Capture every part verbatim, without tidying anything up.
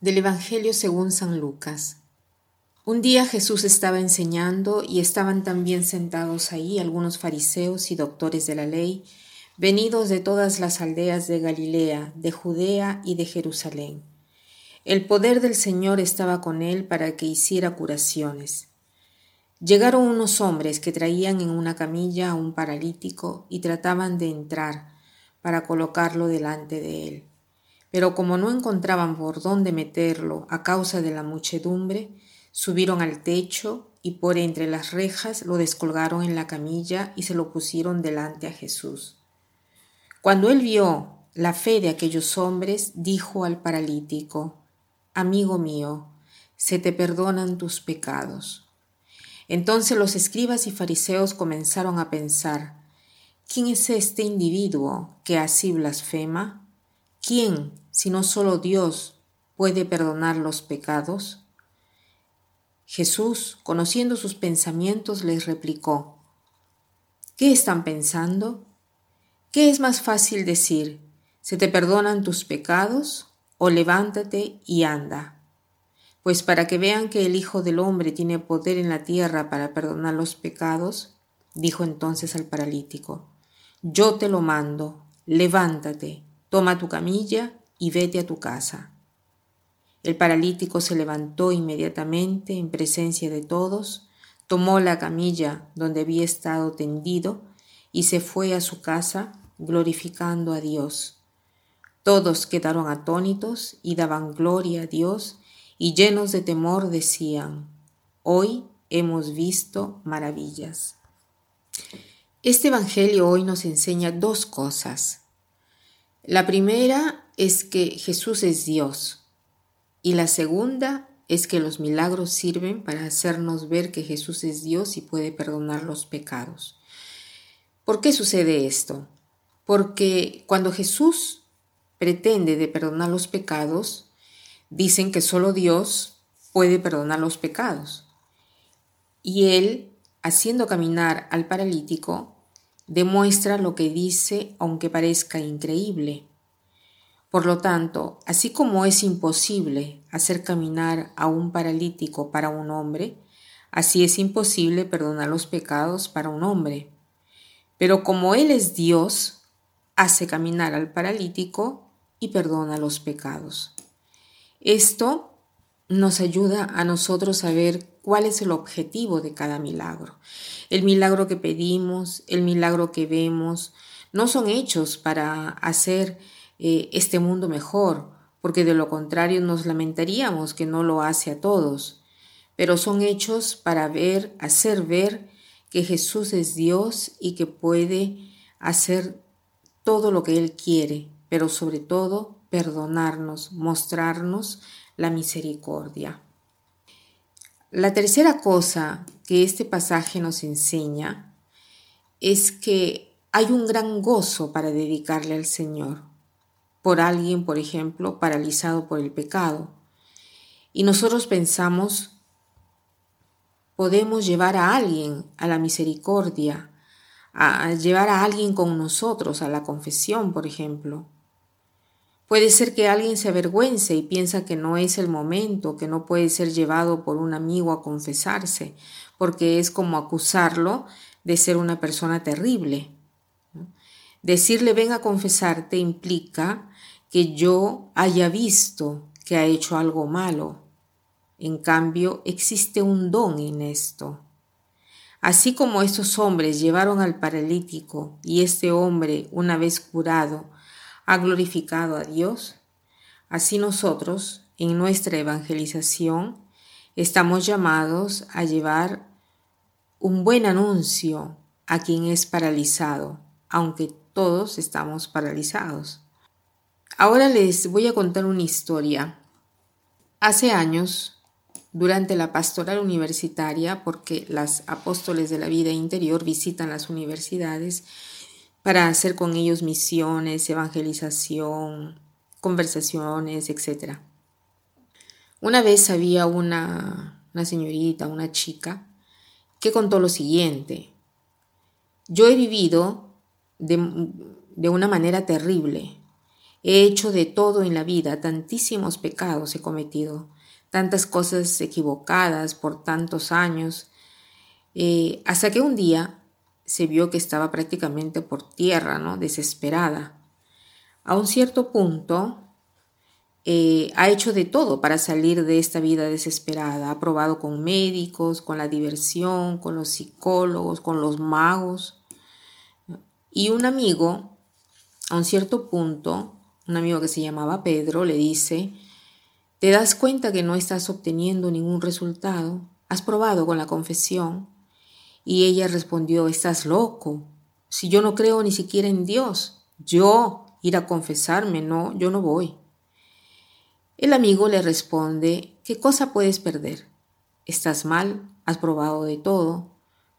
Del Evangelio según San Lucas. Un día Jesús estaba enseñando y estaban también sentados ahí algunos fariseos y doctores de la ley, venidos de todas las aldeas de Galilea, de Judea y de Jerusalén. El poder del Señor estaba con él para que hiciera curaciones. Llegaron unos hombres que traían en una camilla a un paralítico y trataban de entrar para colocarlo delante de él. Pero como no encontraban por dónde meterlo a causa de la muchedumbre, subieron al techo y por entre las rejas lo descolgaron en la camilla y se lo pusieron delante a Jesús. Cuando él vio la fe de aquellos hombres, dijo al paralítico: «Amigo mío, se te perdonan tus pecados». Entonces los escribas y fariseos comenzaron a pensar: ¿quién es este individuo que así blasfema? ¿Quién, si no solo Dios, puede perdonar los pecados? Jesús, conociendo sus pensamientos, les replicó: ¿qué están pensando? ¿Qué es más fácil decir: ¿se te perdonan tus pecados? O levántate y anda. Pues para que vean que el Hijo del Hombre tiene poder en la tierra para perdonar los pecados, dijo entonces al paralítico: yo te lo mando, levántate. Toma tu camilla y vete a tu casa. El paralítico se levantó inmediatamente en presencia de todos, tomó la camilla donde había estado tendido y se fue a su casa glorificando a Dios. Todos quedaron atónitos y daban gloria a Dios y llenos de temor decían: hoy hemos visto maravillas. Este evangelio hoy nos enseña dos cosas. La primera es que Jesús es Dios y la segunda es que los milagros sirven para hacernos ver que Jesús es Dios y puede perdonar los pecados. ¿Por qué sucede esto? Porque cuando Jesús pretende de perdonar los pecados, dicen que solo Dios puede perdonar los pecados. Y él, haciendo caminar al paralítico, demuestra lo que dice, aunque parezca increíble. Por lo tanto, así como es imposible hacer caminar a un paralítico para un hombre, así es imposible perdonar los pecados para un hombre. Pero como él es Dios, hace caminar al paralítico y perdona los pecados. Esto nos ayuda a nosotros a ver cuál es el objetivo de cada milagro. El milagro que pedimos, el milagro que vemos, no son hechos para hacer eh, este mundo mejor, porque de lo contrario nos lamentaríamos que no lo hace a todos, pero son hechos para ver, hacer ver que Jesús es Dios y que puede hacer todo lo que Él quiere, pero sobre todo perdonarnos, mostrarnos la misericordia. La tercera cosa que este pasaje nos enseña es que hay un gran gozo para dedicarle al Señor, por alguien, por ejemplo, paralizado por el pecado. Y nosotros pensamos, podemos llevar a alguien a la misericordia, a llevar a alguien con nosotros a la confesión, por ejemplo. Puede ser que alguien se avergüence y piensa que no es el momento, que no puede ser llevado por un amigo a confesarse, porque es como acusarlo de ser una persona terrible. Decirle ven a confesarte implica que yo haya visto que ha hecho algo malo. En cambio, existe un don en esto. Así como estos hombres llevaron al paralítico y este hombre, una vez curado, ha glorificado a Dios, así nosotros, en nuestra evangelización, estamos llamados a llevar un buen anuncio a quien es paralizado, aunque todos estamos paralizados. Ahora les voy a contar una historia. Hace años, durante la pastoral universitaria, porque las apóstoles de la vida interior visitan las universidades, para hacer con ellos misiones, evangelización, conversaciones, etcétera. Una vez había una, una señorita, una chica, que contó lo siguiente: yo he vivido de, de una manera terrible. He hecho de todo en la vida, tantísimos pecados he cometido, tantas cosas equivocadas por tantos años, eh, hasta que un día se vio que estaba prácticamente por tierra, ¿no? Desesperada. A un cierto punto eh, ha hecho de todo para salir de esta vida desesperada. Ha probado con médicos, con la diversión, con los psicólogos, con los magos. Y un amigo, a un cierto punto, un amigo que se llamaba Pedro, le dice: ¿te das cuenta que no estás obteniendo ningún resultado? ¿Has probado con la confesión? Y ella respondió: estás loco. Si yo no creo ni siquiera en Dios, yo ir a confesarme, no, yo no voy. El amigo le responde: ¿qué cosa puedes perder? Estás mal, has probado de todo.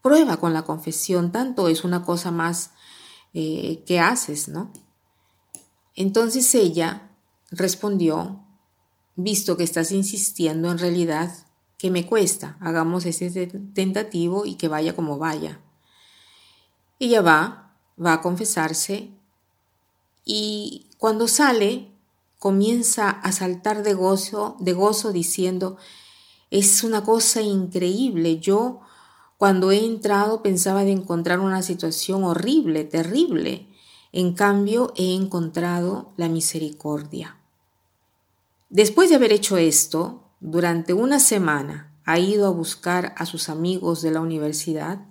Prueba con la confesión, tanto es una cosa más eh, que haces, ¿no? Entonces ella respondió: visto que estás insistiendo, en realidad, ¿qué me cuesta? Hagamos este tentativo y que vaya como vaya. Ella va, va a confesarse, y cuando sale comienza a saltar de gozo, de gozo diciendo: es una cosa increíble, yo cuando he entrado pensaba de encontrar una situación horrible, terrible, en cambio he encontrado la misericordia. Después de haber hecho esto, durante una semana ha ido a buscar a sus amigos de la universidad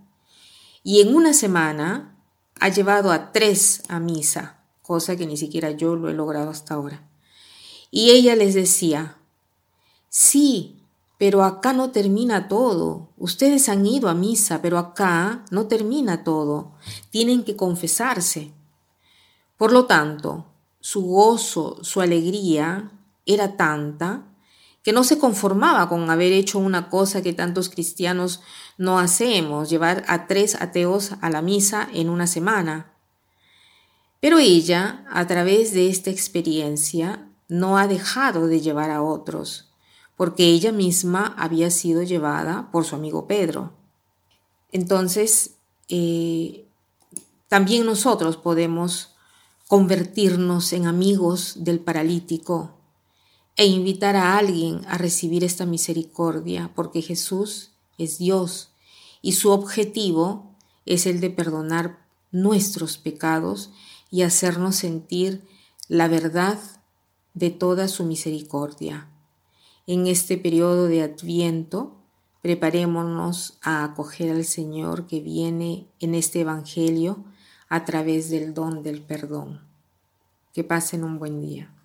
y en una semana ha llevado a tres a misa, cosa que ni siquiera yo lo he logrado hasta ahora. Y ella les decía: sí, pero acá no termina todo. Ustedes han ido a misa, pero acá no termina todo. Tienen que confesarse. Por lo tanto, su gozo, su alegría era tanta que no se conformaba con haber hecho una cosa que tantos cristianos no hacemos, llevar a tres ateos a la misa en una semana. Pero ella, a través de esta experiencia, no ha dejado de llevar a otros, porque ella misma había sido llevada por su amigo Pedro. Entonces, eh, también nosotros podemos convertirnos en amigos del paralítico e invitar a alguien a recibir esta misericordia, porque Jesús es Dios y su objetivo es el de perdonar nuestros pecados y hacernos sentir la verdad de toda su misericordia. En este periodo de Adviento, preparémonos a acoger al Señor que viene en este Evangelio a través del don del perdón. Que pasen un buen día.